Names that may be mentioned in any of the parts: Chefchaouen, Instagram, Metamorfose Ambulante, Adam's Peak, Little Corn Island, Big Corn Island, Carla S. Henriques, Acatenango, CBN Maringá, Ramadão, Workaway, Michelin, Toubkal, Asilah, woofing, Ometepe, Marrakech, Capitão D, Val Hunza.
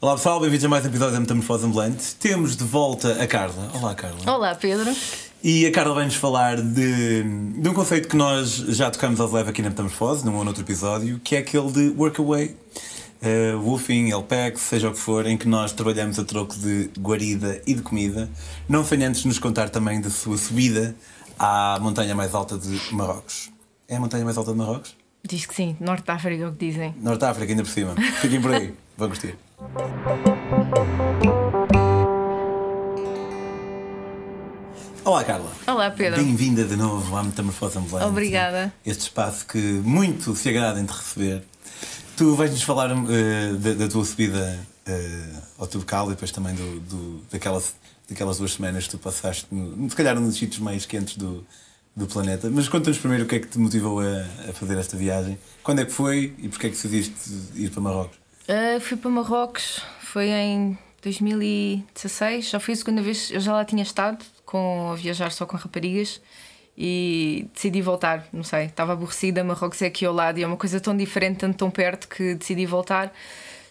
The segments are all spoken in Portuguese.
Olá pessoal, bem-vindos a mais um episódio da Metamorfose Ambulante. Temos de volta a Carla. Olá Carla. Olá Pedro. E a Carla vai-nos falar de um conceito que nós já tocamos ao leve aqui na Metamorfose, num ou noutro episódio, que é aquele de Workaway, woofing, LPEC, seja o que for, em que nós trabalhamos a troco de guarida e de comida, não sem antes nos contar também da sua subida à montanha mais alta de Marrocos. É a montanha mais alta de Marrocos? Diz que sim, Norte de África é o que dizem. Norte de África, ainda por cima. Fiquem por aí, vão curtir. Olá Carla. Olá Pedro. Bem-vinda de novo à Metamorfose Ambulante. Obrigada. Este espaço que muito se agrada em te receber. Tu vais-nos falar da tua subida ao Toubkal e depois também daquelas 2 semanas que tu passaste, se calhar um dos sítios mais quentes do planeta. Mas conta-nos primeiro o que é que te motivou a fazer esta viagem. Quando é que foi e porquê é que decidiste ir para Marrocos? Fui para Marrocos, foi em 2016, já foi a segunda vez, eu já lá tinha estado, a viajar só com raparigas, e decidi voltar, não sei, estava aborrecida, Marrocos é aqui ao lado e é uma coisa tão diferente, tanto tão perto, que decidi voltar,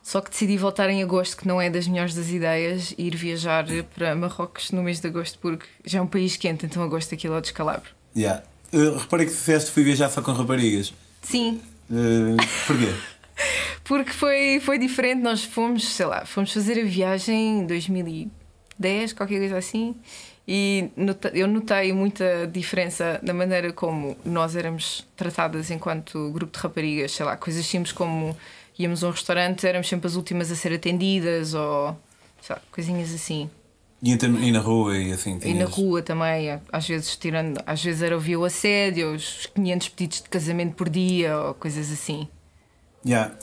só que decidi voltar em agosto, que não é das melhores das ideias, ir viajar para Marrocos no mês de agosto, porque já é um país quente, então agosto aquilo é o descalabro. Yeah. Reparei que disseste que fui viajar só com raparigas. Sim. Porquê? Porque foi diferente, nós fomos, sei lá, fomos fazer a viagem em 2010, qualquer coisa assim, e eu notei muita diferença na maneira como nós éramos tratadas enquanto grupo de raparigas, sei lá, coisas simples como íamos a um restaurante, éramos sempre as últimas a ser atendidas, ou sei lá, coisinhas assim. E na rua e assim? E na rua também, às vezes havia o assédio, os 500 pedidos de casamento por dia, ou coisas assim. Yeah.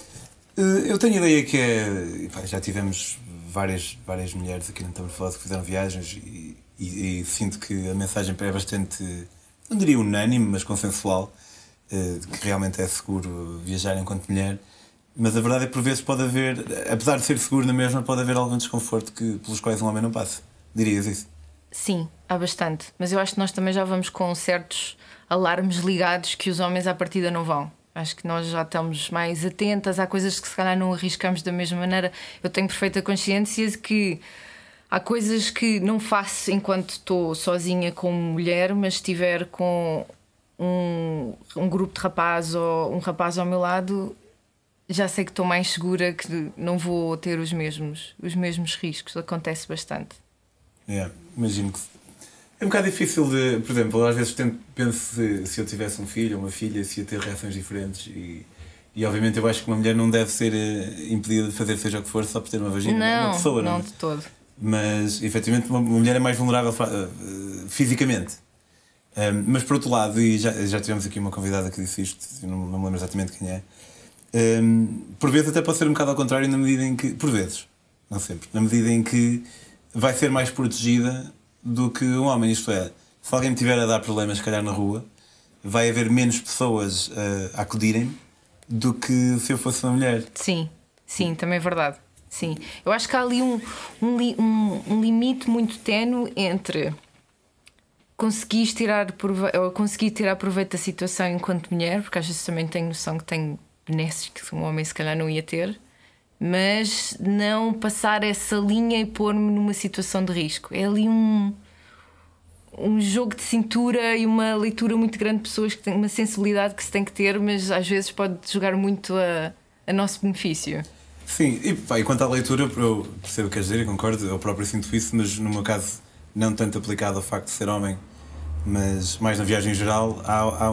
Eu tenho a ideia que já tivemos várias mulheres aqui na Metamorfose que fizeram viagens e sinto que a mensagem é bastante, não diria unânime, mas consensual, de que realmente é seguro viajar enquanto mulher. Mas a verdade é que por vezes pode haver, apesar de ser seguro na mesma, pode haver algum desconforto pelos quais um homem não passa. Dirias isso? Sim, há bastante. Mas eu acho que nós também já vamos com certos alarmes ligados que os homens à partida não vão. Acho que nós já estamos mais atentas, há coisas que se calhar não arriscamos da mesma maneira. Eu tenho perfeita consciência de que há coisas que não faço enquanto estou sozinha como mulher, mas se estiver com um grupo de rapaz ou um rapaz ao meu lado, já sei que estou mais segura, que não vou ter os mesmos riscos. Acontece bastante. É, imagino que é um bocado difícil de, por exemplo, às vezes penso se eu tivesse um filho ou uma filha, se ia ter reações diferentes e obviamente eu acho que uma mulher não deve ser impedida de fazer seja o que for só por ter uma vagina, não, uma pessoa, não de todo. Mas efetivamente uma mulher é mais vulnerável fisicamente. Mas por outro lado, e já tivemos aqui uma convidada que disse isto, eu não me lembro exatamente quem é, por vezes até pode ser um bocado ao contrário na medida em que, por vezes, não sempre, na medida em que vai ser mais protegida do que um homem, isto é, se alguém me tiver a dar problemas, se calhar na rua, vai haver menos pessoas a acudirem-me do que se eu fosse uma mulher. Sim, também é verdade. Sim. Eu acho que há ali um limite muito ténue entre conseguir tirar proveito da situação enquanto mulher, porque às vezes também tenho noção que tenho benesses que um homem se calhar não ia ter, mas não passar essa linha e pôr-me numa situação de risco. É ali um jogo de cintura e uma leitura muito grande de pessoas, que tem uma sensibilidade que se tem que ter, mas às vezes pode jogar muito a nosso benefício. Sim, e quanto à leitura, eu percebo o que queres dizer e concordo, eu próprio sinto isso, mas no meu caso não tanto aplicado ao facto de ser homem, mas mais na viagem em geral, há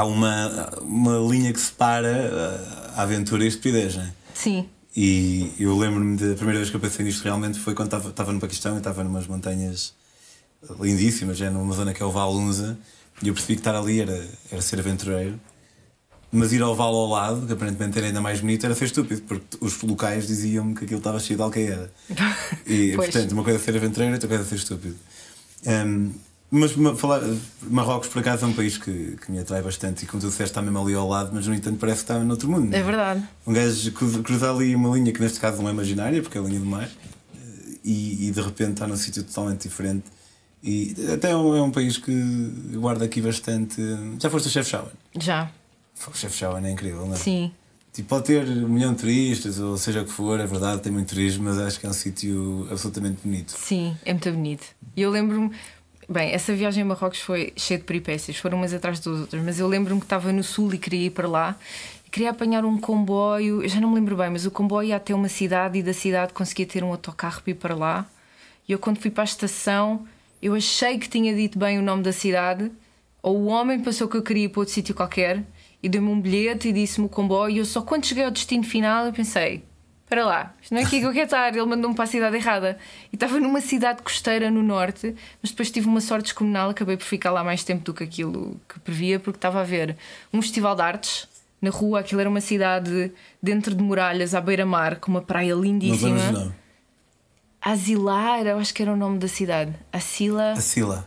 uma linha que separa a aventura e a estupidez, não é? Sim. E eu lembro-me da primeira vez que eu pensei nisto realmente foi quando estava no Paquistão e estava numas montanhas lindíssimas, já numa zona que é o Val Hunza, e eu percebi que estar ali era ser aventureiro, mas ir ao Val ao lado, que aparentemente era ainda mais bonito, era ser estúpido, porque os locais diziam-me que aquilo estava cheio de alcaeira. E portanto, uma coisa é ser aventureiro, outra coisa é ser estúpido. Mas Marrocos, por acaso, é um país que me atrai bastante e, como tu disseste, está mesmo ali ao lado, mas, no entanto, parece que está noutro mundo. É verdade. Um gajo cruzar ali uma linha que, neste caso, não é imaginária, porque é a linha do mar, e de repente está num sítio totalmente diferente. E até é um país que guarda aqui bastante. Já foste a Chefchaouen? Já. O Chefchaouen é incrível, não é? Sim. Tipo, pode ter 1 milhão de turistas, ou seja o que for, é verdade, tem muito turismo, mas acho que é um sítio absolutamente bonito. Sim, é muito bonito. E eu lembro-me, bem, essa viagem a Marrocos foi cheia de peripécias, foram umas atrás das outras, mas eu lembro-me que estava no sul e queria ir para lá, e queria apanhar um comboio, eu já não me lembro bem, mas o comboio ia até uma cidade e da cidade conseguia ter um autocarro para ir para lá. E eu, quando fui para a estação, eu achei que tinha dito bem o nome da cidade, ou o homem pensou que eu queria ir para outro sítio qualquer, e deu-me um bilhete e disse-me o comboio, e eu só quando cheguei ao destino final eu pensei, para lá, isto não é aqui que eu quero estar, ele mandou-me para a cidade errada. E estava numa cidade costeira no norte, mas depois tive uma sorte descomunal, acabei por ficar lá mais tempo do que aquilo que previa, porque estava a ver um festival de artes na rua, aquilo era uma cidade dentro de muralhas, à beira-mar, com uma praia lindíssima. Asilah, eu acho que era o nome da cidade. Asilah.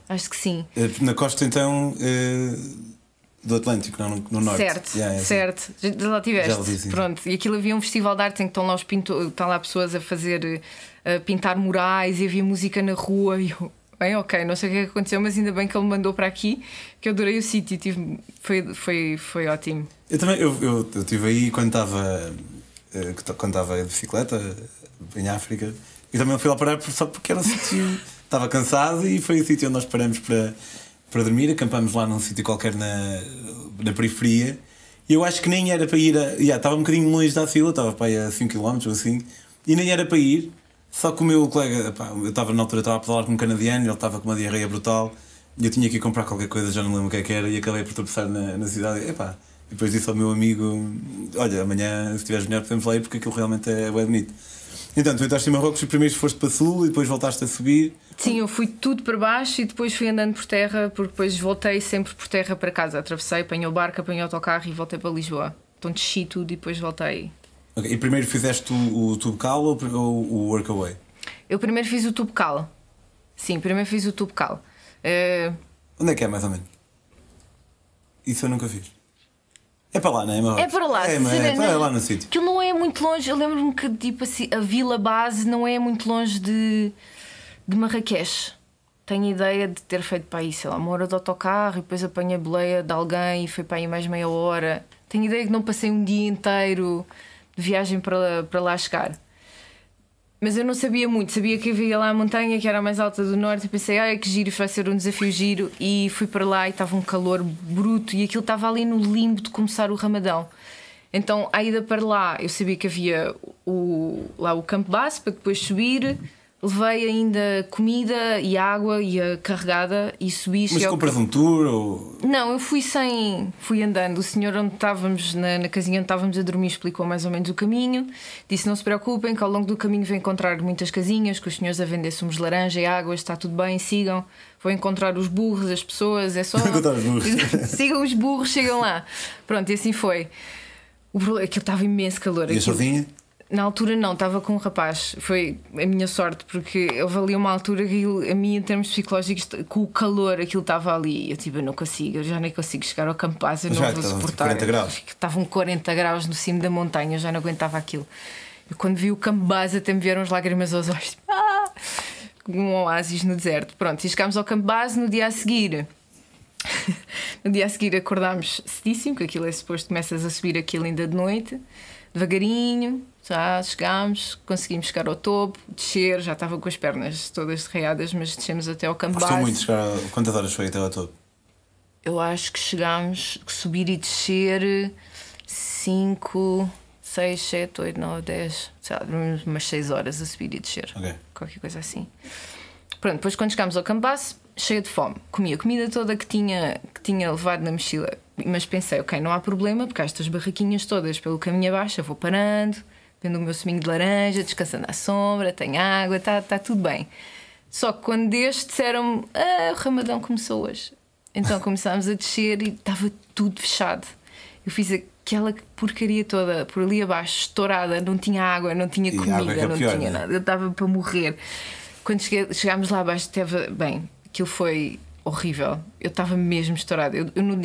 Acho que sim. Na costa então... do Atlântico, não no norte. Certo. Já lá tiveste. Já disse, pronto. E aquilo havia um festival de arte em que estão lá, estão lá pessoas a fazer, a pintar murais, e havia música na rua. E eu, bem, ok, não sei o que aconteceu, mas ainda bem que ele me mandou para aqui, que eu adorei o sítio. Foi ótimo. Eu também, eu estive aí quando estava de bicicleta em África, e também fui lá parar só porque era um sítio. Estava cansado e foi o sítio onde nós paramos para dormir, acampámos lá num sítio qualquer na periferia, e eu acho que nem era para ir estava um bocadinho longe da fila, estava para ir a 5km ou assim, e nem era para ir, só que o meu colega, eu estava na altura a pedalar com um canadiano, ele estava com uma diarreia brutal, e eu tinha que ir comprar qualquer coisa, já não lembro o que é que era, e acabei por tropeçar na cidade, e depois disse ao meu amigo, olha, amanhã se estiveres melhor podemos lá ir, porque aquilo realmente é bem bonito. Então, tu entraste em Marrocos e primeiro foste para sul e depois voltaste a subir. Sim, eu fui tudo para baixo e depois fui andando por terra, porque depois voltei sempre por terra para casa. Atravessei, apanhei o barco, apanhei o autocarro e voltei para Lisboa. Então desci tudo e depois voltei. Okay. E primeiro fizeste o Toubkal ou o Workaway? Eu primeiro fiz o Toubkal. Sim, primeiro fiz o Toubkal. Onde é que é, mais ou menos? Isso eu nunca fiz. É para lá, não é? Marrocos. É para lá. É lá no sítio. Aquilo não é muito longe. Eu lembro-me que tipo assim, a vila base não é muito longe de Marrakech. Tenho a ideia de ter feito para aí, sei lá, 1 hora de autocarro, e depois apanhei a boleia de alguém e foi para aí mais meia hora. Tenho a ideia que não passei um dia inteiro de viagem para lá chegar. Mas eu não sabia muito, sabia que havia lá a montanha que era a mais alta do norte, e pensei, que giro, vai ser um desafio giro, e fui para lá e estava um calor bruto, e aquilo estava ali no limbo de começar o Ramadão. Então, à ida para lá, eu sabia que havia o campo base para depois subir, levei ainda comida e água e a carregada e subi. Mas compras um tour ou... Não, eu fui andando. O senhor onde estávamos, na casinha onde estávamos a dormir, explicou mais ou menos o caminho. Disse, não se preocupem, que ao longo do caminho vão encontrar muitas casinhas, que os senhores a vender sumos de laranja e águas, está tudo bem, sigam. Vão encontrar os burros, as pessoas, é só... encontrar os burros. Sigam os burros, chegam lá. Pronto, e assim foi. O problema é que estava imenso calor. E a sozinha? Na altura não, estava com um rapaz. Foi a minha sorte, porque eu ali uma altura que a mim, em termos psicológicos, com o calor, aquilo estava ali. Eu tipo, eu não consigo, eu já nem consigo chegar ao campo base, eu não vou suportar. Estavam 40 graus no cimo da montanha, eu já não aguentava aquilo. E quando vi o campo base até me vieram as lágrimas aos olhos, tipo, um oásis no deserto. Pronto, e chegámos ao campo base no dia a seguir. No dia a seguir acordámos cedíssimo, que aquilo é suposto, começas a subir aquilo ainda de noite, devagarinho. Já chegámos, conseguimos chegar ao topo, descer, já estava com as pernas todas derreadas, mas descemos até ao campo base. Gostou muito de chegar. Quantas horas foi até ao topo? Eu acho que chegámos, subir e descer, 5, 6, 7, 8, 9, 10, sei lá, umas 6 horas a subir e descer. Okay. Qualquer coisa assim. Pronto, depois quando chegámos ao campo base, cheia de fome, comia a comida toda que tinha levado na mochila, mas pensei, ok, não há problema, porque há estas barraquinhas todas pelo caminho abaixo, eu vou parando, vendo o meu suminho de laranja, descansando à sombra, tenho água, está tudo bem. Só que quando disseram-me, o Ramadão começou hoje. Então começámos a descer e estava tudo fechado. Eu fiz aquela porcaria toda por ali abaixo, estourada, não tinha água, não tinha comida, é não pior, tinha nada, eu estava para morrer. Quando chegámos lá abaixo, bem, aquilo foi horrível, eu estava mesmo estourada.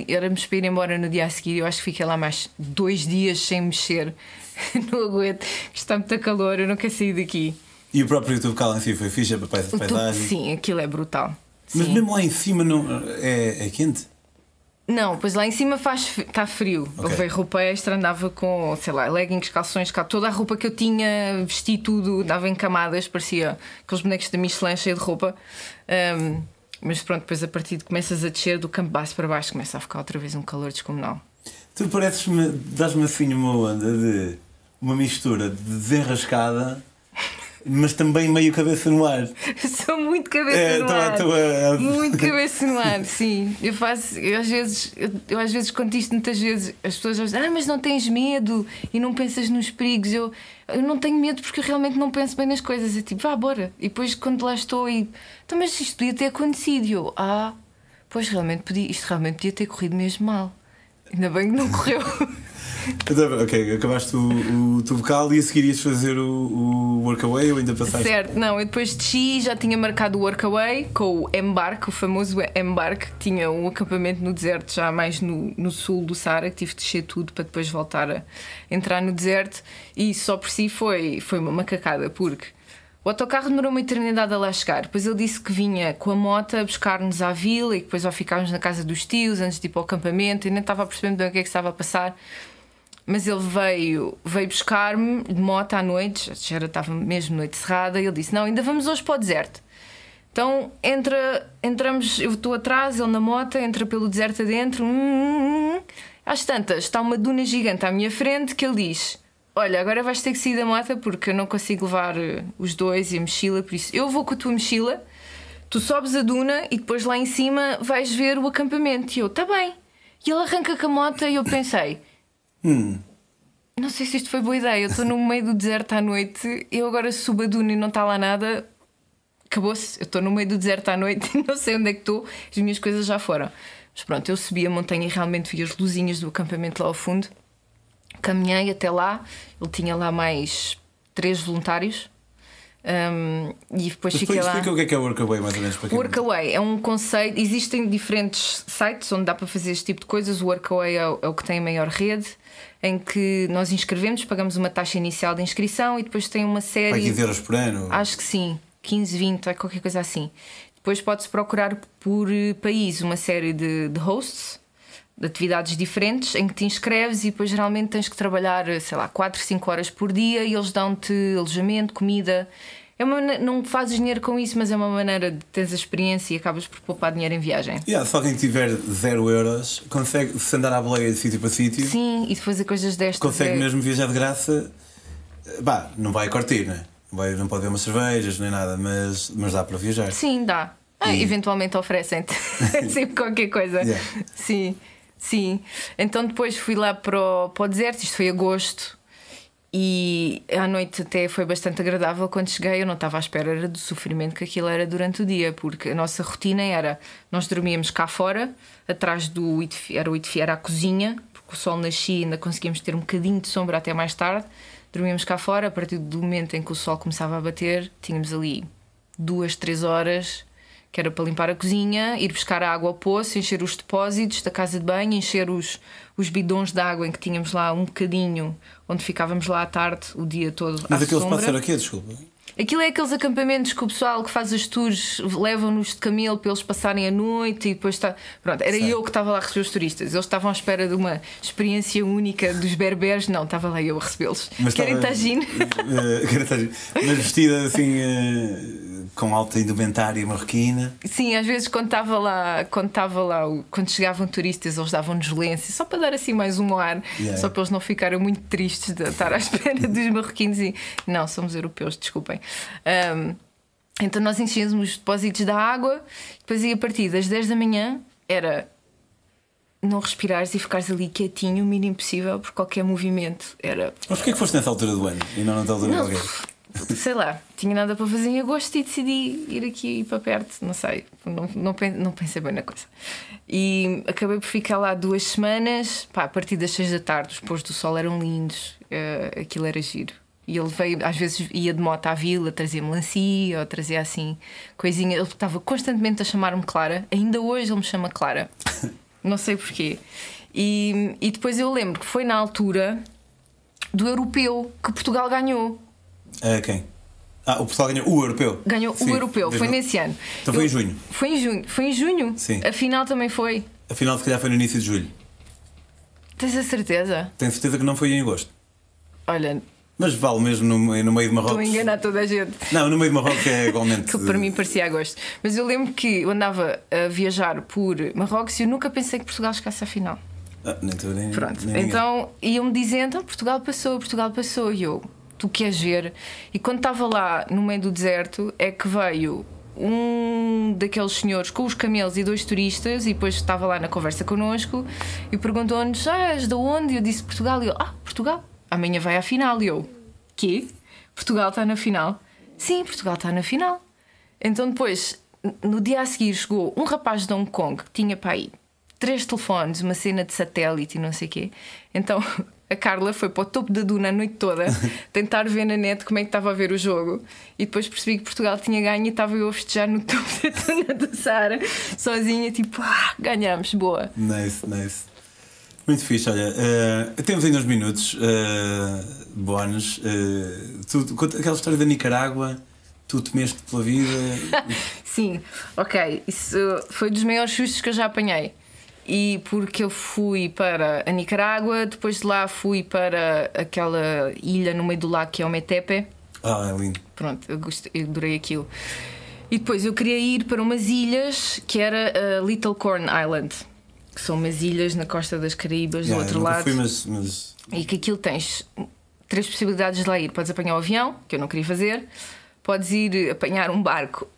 Éramos para ir embora no dia a seguir, eu acho que fiquei lá mais 2 dias sem mexer. Não aguento, está muito calor, eu não quero sair daqui. E o próprio Toubkal em si foi fixe, para a paisagem? Sim, aquilo é brutal. Mas sim. Mesmo lá em cima não, é quente? Não, pois lá em cima está frio. Okay. Houve roupa extra, andava com, sei lá, leggings, calções, cá. Toda a roupa que eu tinha, vesti tudo, dava em camadas, parecia aqueles bonecos da Michelin cheio de roupa. Mas pronto, depois a partir de começas a descer do campo base para baixo, começa a ficar outra vez um calor descomunal. Tu pareces-me, dás-me assim uma onda de uma mistura de desenrascada, mas também meio cabeça no ar. Sou muito cabeça no ar. Muito cabeça no ar, sim. Eu às vezes conto isto muitas vezes, as pessoas dizem, mas não tens medo e não pensas nos perigos. Eu não tenho medo porque eu realmente não penso bem nas coisas. É tipo, vá, bora. E depois quando lá estou e. Então, mas isto podia ter acontecido. E eu, pois realmente podia, isto realmente podia ter corrido mesmo mal. Ainda bem que não correu. Ok, acabaste o Toubkal e a seguir ias fazer o Workaway ou ainda passaste? Certo, não, eu depois desci e já tinha marcado o Workaway com o embarque, o famoso embarque, que tinha um acampamento no deserto, já mais no sul do Saara, que tive de descer tudo para depois voltar a entrar no deserto, e só por si foi uma macacada, porque o autocarro demorou uma eternidade a lá chegar. Depois ele disse que vinha com a moto a buscar-nos à vila e que depois ao ficarmos na casa dos tios antes de ir para o acampamento. Eu nem estava percebendo bem o que é que estava a passar. Mas ele veio buscar-me de moto à noite, já estava mesmo noite cerrada, e ele disse, não, ainda vamos hoje para o deserto. Então entramos, eu estou atrás, ele na moto, entra pelo deserto adentro. Às tantas, está uma duna gigante à minha frente que ele diz... Olha, agora vais ter que sair da moto porque eu não consigo levar os dois e a mochila, por isso eu vou com a tua mochila, tu sobes a duna e depois lá em cima vais ver o acampamento. E eu, tá bem. E ele arranca com a moto e eu pensei, não sei se isto foi boa ideia, eu estou no meio do deserto à noite, eu agora subo a duna e não está lá nada, acabou-se, eu estou no meio do deserto à noite e não sei onde é que estou, as minhas coisas já foram. Mas pronto, eu subi a montanha e realmente vi as luzinhas do acampamento lá ao fundo. Caminhei até lá, ele tinha lá mais 3 voluntários e depois fiquei lá. Explica o que é o Workaway, mais ou menos. O Workaway é um conceito, existem diferentes sites onde dá para fazer este tipo de coisas. O Workaway é o que tem a maior rede, em que nós inscrevemos, pagamos uma taxa inicial de inscrição e depois tem uma série. 15€ por ano? Acho que sim, 15, 20, é qualquer coisa assim. Depois pode-se procurar por país uma série de hosts, de atividades diferentes em que te inscreves e depois geralmente tens que trabalhar, sei lá, 4-5 horas por dia e eles dão-te alojamento, comida. É uma maneira, não fazes dinheiro com isso, mas é uma maneira de teres a experiência e acabas por poupar dinheiro em viagem. Se alguém tiver 0€, consegue se andar à boleia de sítio para sítio. Sim, e depois a coisas destas. Consegue mesmo viajar de graça. Bah, não vai curtir, né? Não pode ver umas cervejas nem nada, mas dá para viajar. Sim, dá. Eventualmente oferecem-te sempre qualquer coisa. Yeah. Sim. Sim, então depois fui lá para o deserto, isto foi agosto, e à noite até foi bastante agradável. Quando cheguei eu não estava à espera era do sofrimento que aquilo era durante o dia, porque a nossa rotina era, nós dormíamos cá fora, atrás do edifício, era a cozinha, porque o sol nascia e ainda conseguíamos ter um bocadinho de sombra até mais tarde, dormíamos cá fora, a partir do momento em que o sol começava a bater, tínhamos ali 2-3 horas... que era para limpar a cozinha, ir buscar a água ao poço, encher os depósitos da casa de banho, encher os bidões de água em que tínhamos lá um bocadinho, onde ficávamos lá à tarde, o dia todo. Mas aquilo espaço era quê, desculpa? Aquilo é aqueles acampamentos que o pessoal que faz as tours levam-nos de camelo para eles passarem a noite e depois está. Pronto, era certo. Eu que estava lá a receber os turistas. Eles estavam à espera de uma experiência única dos berberes. Não, estava lá eu a recebê-los. Querem tagine? Mas vestida assim. Com alta indumentária marroquina. Sim, às vezes quando estava lá, quando chegavam turistas, eles davam-nos lenço, só para dar assim mais um ar, yeah. Só para eles não ficarem muito tristes de estar à espera dos marroquinos e não, somos europeus, desculpem. Então nós enchíamos os depósitos da água, depois ia a partir das 10 da manhã, era não respirares e ficares ali quietinho o mínimo possível por qualquer movimento. Era... Mas porquê é que foste nessa altura do ano e não noutra altura qualquer? Sei lá, tinha nada para fazer em agosto e decidi ir aqui para perto, não sei, não pensei bem na coisa. E acabei por ficar lá 2 semanas, pá, a partir das 6 da tarde, os pôs do sol eram lindos, aquilo era giro. E ele veio, às vezes ia de moto à vila, trazia melancia ou trazia assim coisinha, ele estava constantemente a chamar-me Clara, ainda hoje ele me chama Clara, não sei porquê. E depois eu lembro que foi na altura do europeu que Portugal ganhou. Quem? O Portugal ganhou o europeu? Ganhou. Sim, o europeu, foi nesse ano. Então foi em junho? Foi em junho. Sim. A final também foi. Afinal, se calhar foi no início de julho. Tens a certeza? Tenho certeza que não foi em agosto. Olha... Mas vale mesmo no meio de Marrocos. Estou a enganar toda a gente. Não, no meio de Marrocos é igualmente. Que para mim parecia agosto. Mas eu lembro que eu andava a viajar por Marrocos e eu nunca pensei que Portugal chegasse à final. Ah, nem tu, nem, pronto, nem então iam-me dizendo: ah, Portugal passou. E eu, tu queres ver? E quando estava lá no meio do deserto é que veio um daqueles senhores com os camelos e dois turistas, e depois estava lá na conversa connosco e perguntou-nos: ah, és de onde? E eu disse: Portugal. E eu, ah, Portugal. Amanhã vai à final. E eu, quê? Portugal está na final? Sim, Portugal está na final. Então depois, no dia a seguir, chegou um rapaz de Hong Kong que tinha para aí 3 telefones, uma cena de satélite e não sei o quê. Então a Carla foi para o topo da duna a noite toda tentar ver na net como é que estava a ver o jogo. E depois percebi que Portugal tinha ganho e estava eu a festejar no topo da duna da Saara, sozinha, tipo, ah, ganhamos, boa. Nice. Muito fixe, olha, temos ainda uns minutos bónus. Aquela história da Nicarágua, tu temeste pela vida. Sim, ok, isso foi dos maiores sustos que eu já apanhei. E porque eu fui para a Nicarágua, depois de lá fui para aquela ilha no meio do lago que é Ometepe. Ah, é lindo. Pronto, eu adorei aquilo. E depois eu queria ir para umas ilhas que era a Little Corn Island, que são umas ilhas na costa das Caraíbas, do outro lado. Fui, mas... E que aquilo tens 3 possibilidades de lá ir. Podes apanhar um avião, que eu não queria fazer. Podes ir apanhar um barco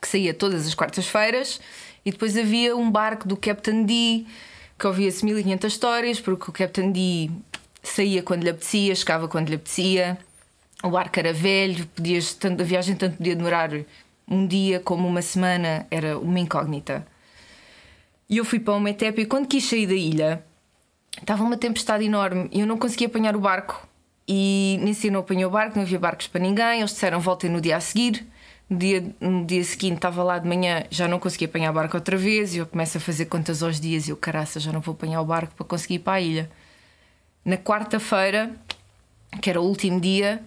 que saía todas as quartas-feiras. E depois havia um barco do Capitão D, que ouvia-se 1500 histórias, porque o Capitão D saía quando lhe apetecia, chegava quando lhe apetecia. O barco era velho, a viagem tanto podia demorar um dia como uma semana. Era uma incógnita. E eu fui para Ometepe e quando quis sair da ilha estava uma tempestade enorme e eu não conseguia apanhar o barco. E nem sei, não apanhei o barco, não havia barcos para ninguém. Eles disseram: voltem no dia a seguir. No dia seguinte estava lá de manhã, já não conseguia apanhar o barco outra vez. E eu começo a fazer contas aos dias e eu, caraça, já não vou apanhar o barco para conseguir ir para a ilha. Na quarta-feira, que era o último dia,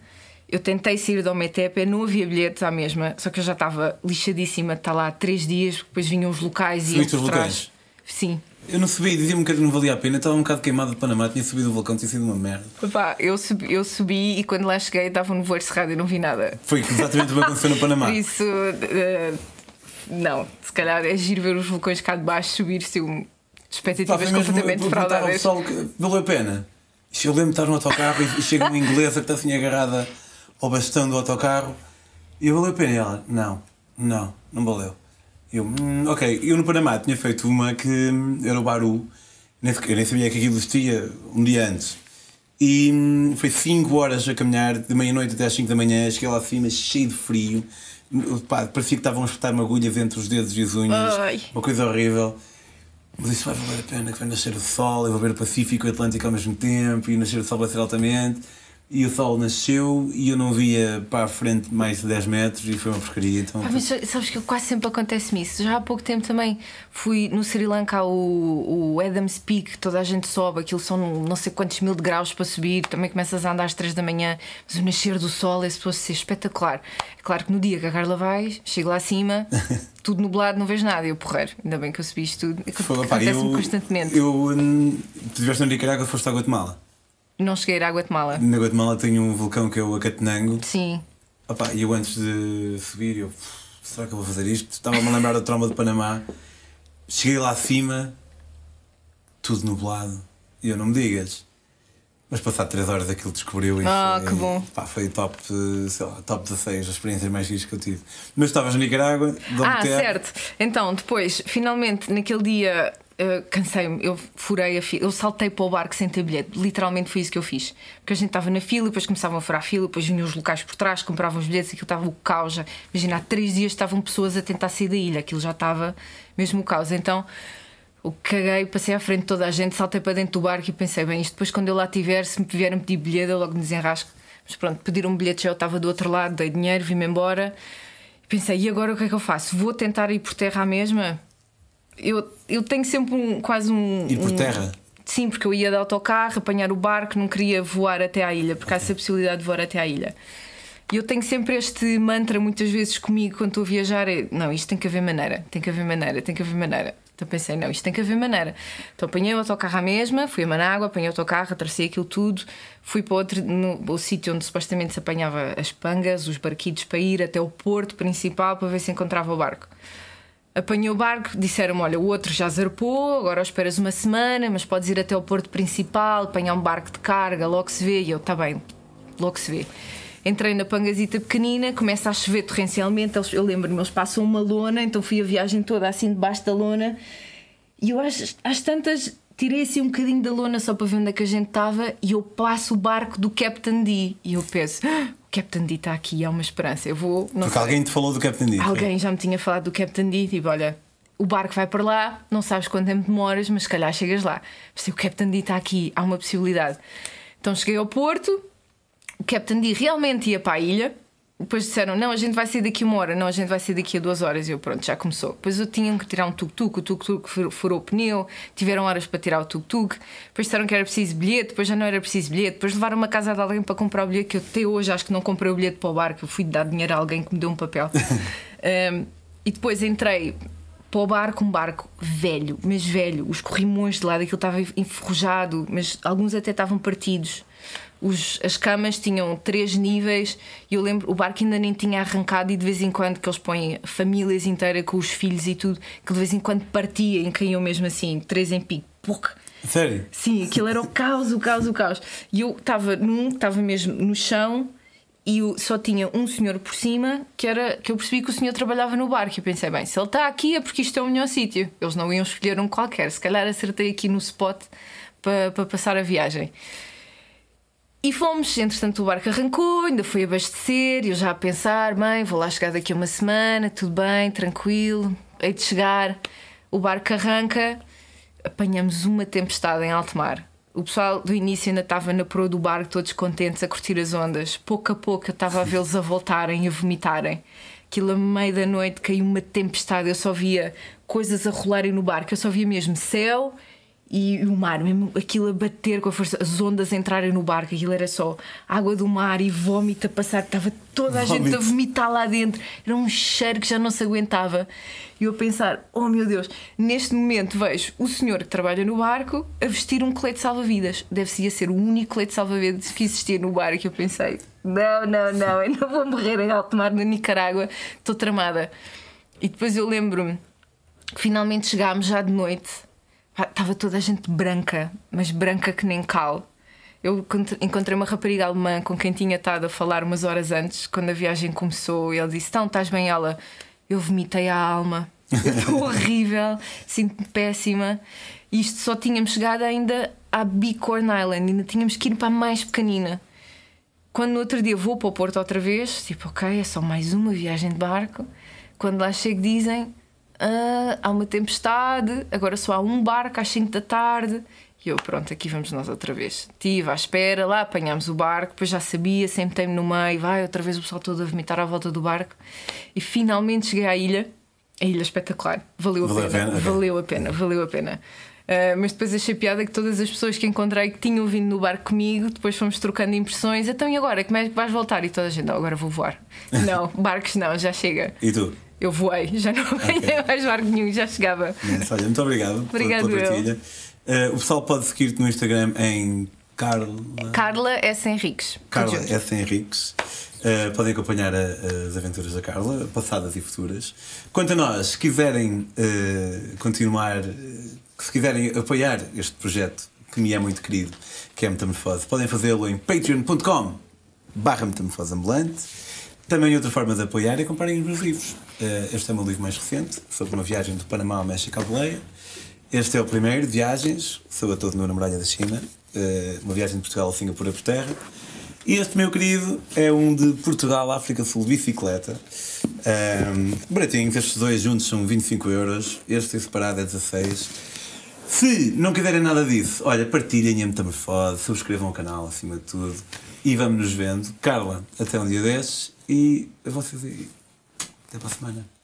eu tentei sair de Ometepe, não havia bilhetes à mesma, só que eu já estava lixadíssima de estar lá 3 dias, depois vinham os locais. E os locais? Sim. Eu não subi, dizia-me que não valia a pena, estava um bocado queimado de Panamá, tinha subido o vulcão, tinha sido uma merda. Pá, eu subi e quando lá cheguei estava um nevoeiro cerrado e não vi nada. Foi exatamente o que aconteceu no Panamá. Isso, não, se calhar é giro ver os vulcões cá de baixo subir-se, expectativas completamente fraudadas. Valeu a pena. Eu lembro de estar no autocarro e chega uma inglesa que está assim agarrada ao bastão do autocarro e eu, valeu a pena? E ela, não valeu. Eu, ok, eu no Panamá tinha feito uma que era o Baru, eu nem sabia que aquilo existia um dia antes, e foi 5 horas a caminhar, de meia-noite até às 5 da manhã, cheguei lá acima cheio de frio, pá, parecia que estavam a espetar-me agulhas entre os dedos e as unhas. Ai. Uma coisa horrível. Mas isso vai valer a pena, que vai nascer o sol, eu vou ver o Pacífico e o Atlântico ao mesmo tempo, e nascer o sol vai ser altamente. E o sol nasceu e eu não via para a frente mais de 10 metros e foi uma porcaria. Então... Ah, mas sabes que quase sempre acontece-me isso. Já há pouco tempo também fui no Sri Lanka ao Adam's Peak, toda a gente sobe, aquilo são não sei quantos mil degraus para subir, também começas a andar às 3 da manhã, mas o nascer do sol é suposto ser espetacular. É claro que no dia que a Carla vai, chego lá acima, tudo nublado, não vejo nada, eu porreiro. Ainda bem que eu subi isto tudo, acontece-me constantemente. Tu estiveste na Nicarágua, foste à Guatemala? Não cheguei a ir à Guatemala. Na Guatemala tem um vulcão que é o Acatenango. Sim. Opa, e eu antes de subir, eu, será que eu vou fazer isto? Estava-me a lembrar da trauma de Panamá. Cheguei lá acima, tudo nublado. E eu, não me digas. Mas passado 3 horas aquilo descobriu isso. Ah, que bom. Pá, foi top, sei lá, top 16, as experiências mais ricas que eu tive. Mas estavas na Nicarágua, de onde ter... certo. Então, depois, finalmente, naquele dia... cansei-me, eu furei a fila, eu saltei para o barco sem ter bilhete, literalmente foi isso que eu fiz, porque a gente estava na fila e depois começavam a furar a fila, depois vinham os locais por trás, compravam os bilhetes, aquilo estava o caos. Já, imagina, há 3 dias estavam pessoas a tentar sair da ilha, aquilo já estava mesmo o caos. Então eu caguei, passei à frente de toda a gente, saltei para dentro do barco e pensei, bem, isto depois quando eu lá tiver, se me vierem pedir bilhete eu logo me desenrasco. Mas pronto, pediram um bilhete, já eu estava do outro lado, dei dinheiro, vim-me embora, pensei, e agora o que é que eu faço? Vou tentar ir por terra à mesma? Eu tenho sempre quase um... Ir por terra? Sim, porque eu ia de autocarro, apanhar o barco, não queria voar até à ilha, porque há essa possibilidade de voar até à ilha. E eu tenho sempre este mantra muitas vezes comigo quando estou a viajar, é, não, isto tem que haver maneira, tem que haver maneira, tem que haver maneira. Então pensei, não, isto tem que haver maneira. Então apanhei o autocarro à mesma, fui a Manágua, apanhei o autocarro, atravessei aquilo tudo, fui para outro, o sítio onde supostamente se apanhava as pangas, os barquitos, para ir até o porto principal para ver se encontrava o barco. Apanhei o barco, disseram-me, olha, o outro já zarpou, agora esperas uma semana, mas podes ir até o porto principal, apanhar um barco de carga, logo se vê. E eu, está bem, logo se vê. Entrei na pangazita pequenina, começa a chover torrencialmente, eu lembro-me, eles passam uma lona, então fui a viagem toda assim debaixo da lona, e eu às tantas tirei assim um bocadinho da lona só para ver onde é que a gente estava, e eu passo o barco do Capitão D, e eu penso, ah, o Capitão D está aqui, há uma esperança, eu vou... Não Porque sei. Alguém te falou do Capitão D? Alguém já me tinha falado do Capitão D, tipo, olha... O barco vai para lá, não sabes quanto tempo demoras, mas se calhar chegas lá. Pensei, o Capitão D está aqui, há uma possibilidade. Então cheguei ao porto, o Capitão D realmente ia para a ilha, depois disseram, não, a gente vai sair daqui 1 hora, não, a gente vai sair daqui a 2 horas, e eu, pronto, já começou. Depois eu tinha que tirar um tuk-tuk, o tuk-tuk furou o pneu, tiveram horas para tirar o tuk-tuk, depois disseram que era preciso bilhete, depois já não era preciso bilhete, depois levaram uma casa de alguém para comprar o bilhete, que eu até hoje acho que não comprei o bilhete para o barco, eu fui dar dinheiro a alguém que me deu um papel. E depois entrei... para o barco, um barco velho, mas velho, os corrimões de lado, aquilo estava enferrujado, mas alguns até estavam partidos, as camas tinham 3 níveis, e eu lembro, o barco ainda nem tinha arrancado, e de vez em quando que eles põem famílias inteiras com os filhos e tudo, que de vez em quando partia e caíam mesmo assim, 3 em pico, pouco. Sério? Sim, aquilo era o caos, e eu estava num que estava mesmo no chão, e só tinha um senhor por cima, que eu percebi que o senhor trabalhava no barco, e pensei, bem, se ele está aqui é porque isto é o melhor sítio, eles não iam escolher um qualquer, se calhar acertei aqui no spot para passar a viagem. E fomos, entretanto o barco arrancou, ainda fui abastecer, e eu já a pensar, bem, vou lá chegar daqui a 1 semana, tudo bem, tranquilo, hei de chegar. O barco arranca, apanhamos uma tempestade em alto mar. O pessoal do início ainda estava na proa do barco, todos contentes, a curtir as ondas. Pouco a pouco eu estava a vê-los a voltarem e a vomitarem. Aquilo, a meio da noite, caiu uma tempestade. Eu só via coisas a rolarem no barco. Eu só via mesmo céu e o mar. Mesmo aquilo a bater com a força. As ondas entrarem no barco. Aquilo era só água do mar e vómito a passar. Estava toda a gente a vomitar lá dentro. Era um cheiro que já não se aguentava. E eu a pensar, oh meu Deus, neste momento vejo o senhor que trabalha no barco a vestir um colete de salva-vidas. Deve-se ser o único colete de salva-vidas que existia no barco. E eu pensei, não, eu não vou morrer em alto mar na Nicarágua, estou tramada. E depois eu lembro-me que finalmente chegámos já de noite, estava toda a gente branca, mas branca que nem cal. Eu encontrei uma rapariga alemã com quem tinha estado a falar umas horas antes, quando a viagem começou, e ela disse, então, estás bem? Ela... Eu vomitei a alma, estou horrível, sinto-me péssima. Isto só tínhamos chegado ainda à Big Corn Island, ainda tínhamos que ir para a mais pequenina. Quando no outro dia vou para o Porto outra vez, tipo, ok, é só mais uma viagem de barco. Quando lá chego dizem, há uma tempestade, agora só há um barco às 5 da tarde. E eu, pronto, aqui vamos nós outra vez. Estive à espera, lá apanhámos o barco, depois já sabia, sentei-me no meio, vai outra vez o pessoal todo a vomitar à volta do barco. E finalmente cheguei à ilha, espetacular, valeu a pena. Mas depois achei piada que todas as pessoas que encontrei que tinham vindo no barco comigo, depois fomos trocando impressões, então e agora, como é que vais voltar? E toda a gente, não, agora vou voar. Não, barcos não, já chega. E tu? Eu voei, já não apanhei mais barco nenhum, já chegava. Mas, olha, muito obrigado pela partilha. O pessoal pode seguir-te no Instagram em Carla S. Henriques. Podem acompanhar as aventuras da Carla, passadas e futuras. Quanto a nós, se quiserem continuar, se quiserem apoiar este projeto que me é muito querido, que é a Metamorfose, podem fazê-lo em patreon.com/metamorfoseambulante. Também outra forma de apoiar é comprarem os meus livros. Este é o meu livro mais recente, sobre uma viagem do Panamá ao México à Boleia. Este é o primeiro, Viagens, sou a todo nu na muralha da China, uma viagem de Portugal a Singapura por terra. E este, meu querido, é um de Portugal à África Sul, bicicleta. Baratinho, estes dois juntos são 25€, este em separado é 16€. Se não quiserem nada disso, olha, partilhem a Metamorfose, subscrevam o canal acima de tudo e vamos-nos vendo. Carla, até um dia destes e a vocês aí. Até para a semana.